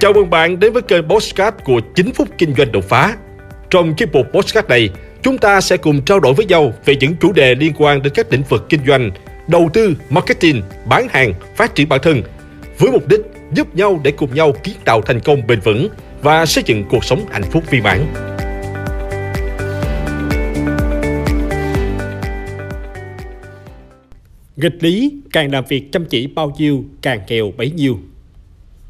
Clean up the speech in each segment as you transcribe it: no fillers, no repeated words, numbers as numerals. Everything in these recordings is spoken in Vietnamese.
Chào mừng bạn đến với kênh podcast của 9 phút kinh doanh đột phá. Trong chiếc bộ podcast này, chúng ta sẽ cùng trao đổi với nhau về những chủ đề liên quan đến các lĩnh vực kinh doanh, đầu tư, marketing, bán hàng, phát triển bản thân, với mục đích giúp nhau để cùng nhau kiến tạo thành công bền vững và xây dựng cuộc sống hạnh phúc viên mãn. Nghịch lý, càng làm việc chăm chỉ bao nhiêu, càng nghèo bấy nhiêu.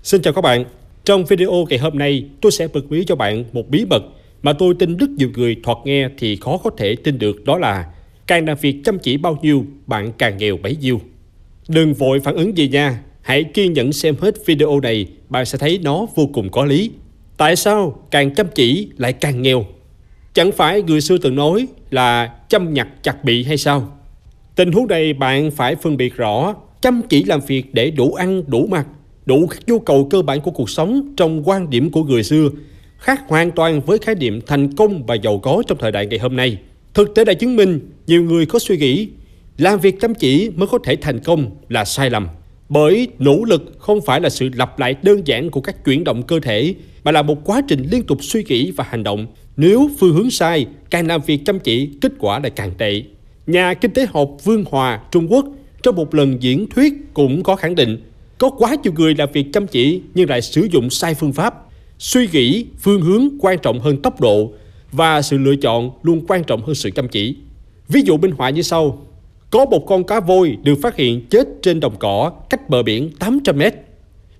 Xin chào các bạn. Trong video ngày hôm nay, tôi sẽ bật mí cho bạn một bí mật mà tôi tin rất nhiều người thoạt nghe thì khó có thể tin được, đó là càng làm việc chăm chỉ bao nhiêu, bạn càng nghèo bấy nhiêu. Đừng vội phản ứng gì nha, hãy kiên nhẫn xem hết video này, bạn sẽ thấy nó vô cùng có lý. Tại sao càng chăm chỉ lại càng nghèo? Chẳng phải người xưa từng nói là chăm nhặt chặt bị hay sao? Tình huống này bạn phải phân biệt rõ, chăm chỉ làm việc để đủ ăn, đủ mặc, đủ các nhu cầu cơ bản của cuộc sống trong quan điểm của người xưa, khác hoàn toàn với khái niệm thành công và giàu có trong thời đại ngày hôm nay. Thực tế đã chứng minh nhiều người có suy nghĩ làm việc chăm chỉ mới có thể thành công là sai lầm. Bởi nỗ lực không phải là sự lặp lại đơn giản của các chuyển động cơ thể, mà là một quá trình liên tục suy nghĩ và hành động. Nếu phương hướng sai, càng làm việc chăm chỉ, kết quả lại càng tệ. Nhà kinh tế học Vương Hòa, Trung Quốc, trong một lần diễn thuyết cũng có khẳng định có quá nhiều người làm việc chăm chỉ nhưng lại sử dụng sai phương pháp. Suy nghĩ, phương hướng quan trọng hơn tốc độ và sự lựa chọn luôn quan trọng hơn sự chăm chỉ. Ví dụ minh họa như sau. Có một con cá voi được phát hiện chết trên đồng cỏ cách bờ biển 800 mét.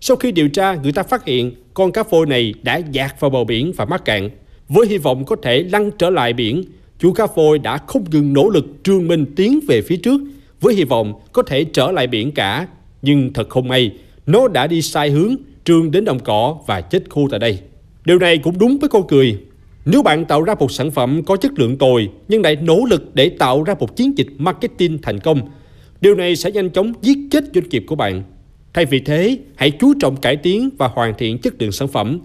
Sau khi điều tra, người ta phát hiện con cá voi này đã dạt vào bờ biển và mắc cạn. Với hy vọng có thể lăn trở lại biển, chú cá voi đã không ngừng nỗ lực trương minh tiến về phía trước với hy vọng có thể trở lại biển cả. Nhưng thật không may, nó đã đi sai hướng, trườn đến đồng cỏ và chết khô tại đây. Điều này cũng đúng với con người. Nếu bạn tạo ra một sản phẩm có chất lượng tồi nhưng lại nỗ lực để tạo ra một chiến dịch marketing thành công, điều này sẽ nhanh chóng giết chết doanh nghiệp của bạn. Thay vì thế, hãy chú trọng cải tiến và hoàn thiện chất lượng sản phẩm.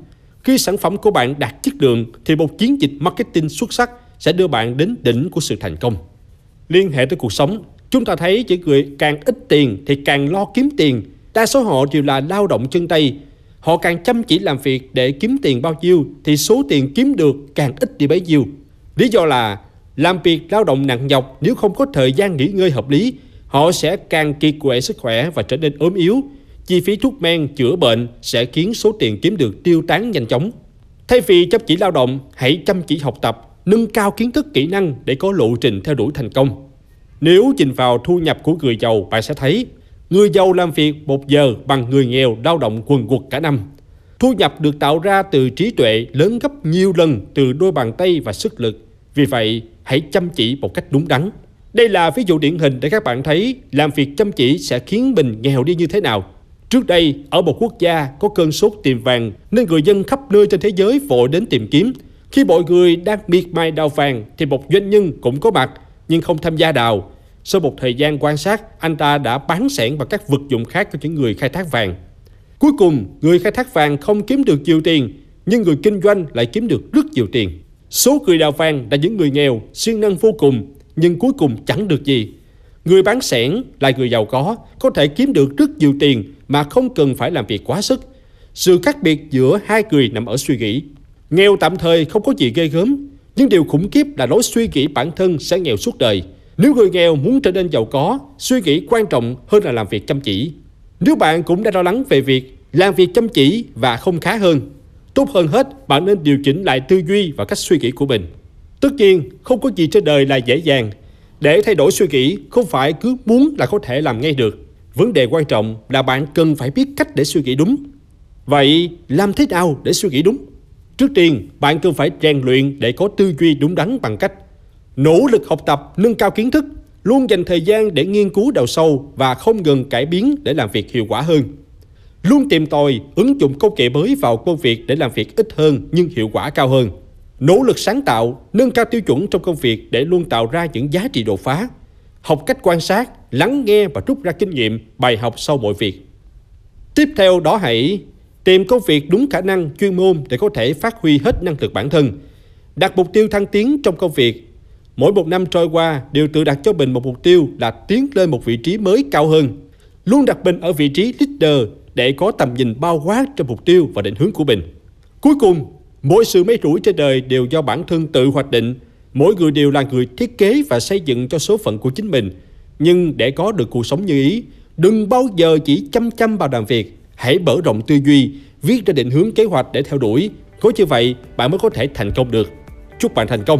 Khi sản phẩm của bạn đạt chất lượng thì một chiến dịch marketing xuất sắc sẽ đưa bạn đến đỉnh của sự thành công. Liên hệ tới cuộc sống, chúng ta thấy những người càng ít tiền thì càng lo kiếm tiền. Đa số họ đều là lao động chân tay. Họ càng chăm chỉ làm việc để kiếm tiền bao nhiêu thì số tiền kiếm được càng ít đi bấy nhiêu. Lý do là làm việc lao động nặng nhọc, nếu không có thời gian nghỉ ngơi hợp lý, họ sẽ càng kiệt quệ sức khỏe và trở nên ốm yếu. Chi phí thuốc men, chữa bệnh sẽ khiến số tiền kiếm được tiêu tán nhanh chóng. Thay vì chăm chỉ lao động, hãy chăm chỉ học tập, nâng cao kiến thức kỹ năng để có lộ trình theo đuổi thành công. Nếu nhìn vào thu nhập của người giàu, bạn sẽ thấy người giàu làm việc 1 giờ bằng người nghèo lao động quần quật cả năm. Thu nhập được tạo ra từ trí tuệ lớn gấp nhiều lần từ đôi bàn tay và sức lực. Vì vậy, hãy chăm chỉ một cách đúng đắn. Đây là ví dụ điển hình để các bạn thấy làm việc chăm chỉ sẽ khiến mình nghèo đi như thế nào. Trước đây, ở một quốc gia có cơn sốt tìm vàng nên người dân khắp nơi trên thế giới vội đến tìm kiếm. Khi mọi người đang miệt mài đào vàng thì một doanh nhân cũng có mặt nhưng không tham gia đào. Sau một thời gian quan sát, anh ta đã bán sẻn và các vật dụng khác của những người khai thác vàng. Cuối cùng, người khai thác vàng không kiếm được nhiều tiền, nhưng người kinh doanh lại kiếm được rất nhiều tiền. Số người đào vàng là những người nghèo, siêng năng vô cùng, nhưng cuối cùng chẳng được gì. Người bán sẻn là người giàu có thể kiếm được rất nhiều tiền mà không cần phải làm việc quá sức. Sự khác biệt giữa hai người nằm ở suy nghĩ. Nghèo tạm thời không có gì ghê gớm, nhưng điều khủng khiếp là lối suy nghĩ bản thân sẽ nghèo suốt đời. Nếu người nghèo muốn trở nên giàu có, suy nghĩ quan trọng hơn là làm việc chăm chỉ. Nếu bạn cũng đã lo lắng về việc làm việc chăm chỉ và không khá hơn, tốt hơn hết bạn nên điều chỉnh lại tư duy và cách suy nghĩ của mình. Tất nhiên, không có gì trên đời là dễ dàng. Để thay đổi suy nghĩ, không phải cứ muốn là có thể làm ngay được. Vấn đề quan trọng là bạn cần phải biết cách để suy nghĩ đúng. Vậy, làm thế nào để suy nghĩ đúng? Trước tiên, bạn cần phải rèn luyện để có tư duy đúng đắn bằng cách nỗ lực học tập, nâng cao kiến thức, luôn dành thời gian để nghiên cứu đào sâu và không ngừng cải biến để làm việc hiệu quả hơn. Luôn tìm tòi, ứng dụng công nghệ mới vào công việc để làm việc ít hơn nhưng hiệu quả cao hơn. Nỗ lực sáng tạo, nâng cao tiêu chuẩn trong công việc để luôn tạo ra những giá trị đột phá. Học cách quan sát, lắng nghe và rút ra kinh nghiệm, bài học sau mọi việc. Tiếp theo đó, hãy tìm công việc đúng khả năng, chuyên môn để có thể phát huy hết năng lực bản thân. Đặt mục tiêu thăng tiến trong công việc. Mỗi một năm trôi qua đều tự đặt cho mình một mục tiêu là tiến lên một vị trí mới cao hơn. Luôn đặt mình ở vị trí leader để có tầm nhìn bao quát trong mục tiêu và định hướng của mình. Cuối cùng, mỗi sự may rủi trên đời đều do bản thân tự hoạch định, mỗi người đều là người thiết kế và xây dựng cho số phận của chính mình. Nhưng để có được cuộc sống như ý, đừng bao giờ chỉ chăm chăm vào làm việc, hãy mở rộng tư duy, viết ra định hướng kế hoạch để theo đuổi. Có như vậy, bạn mới có thể thành công được. Chúc bạn thành công!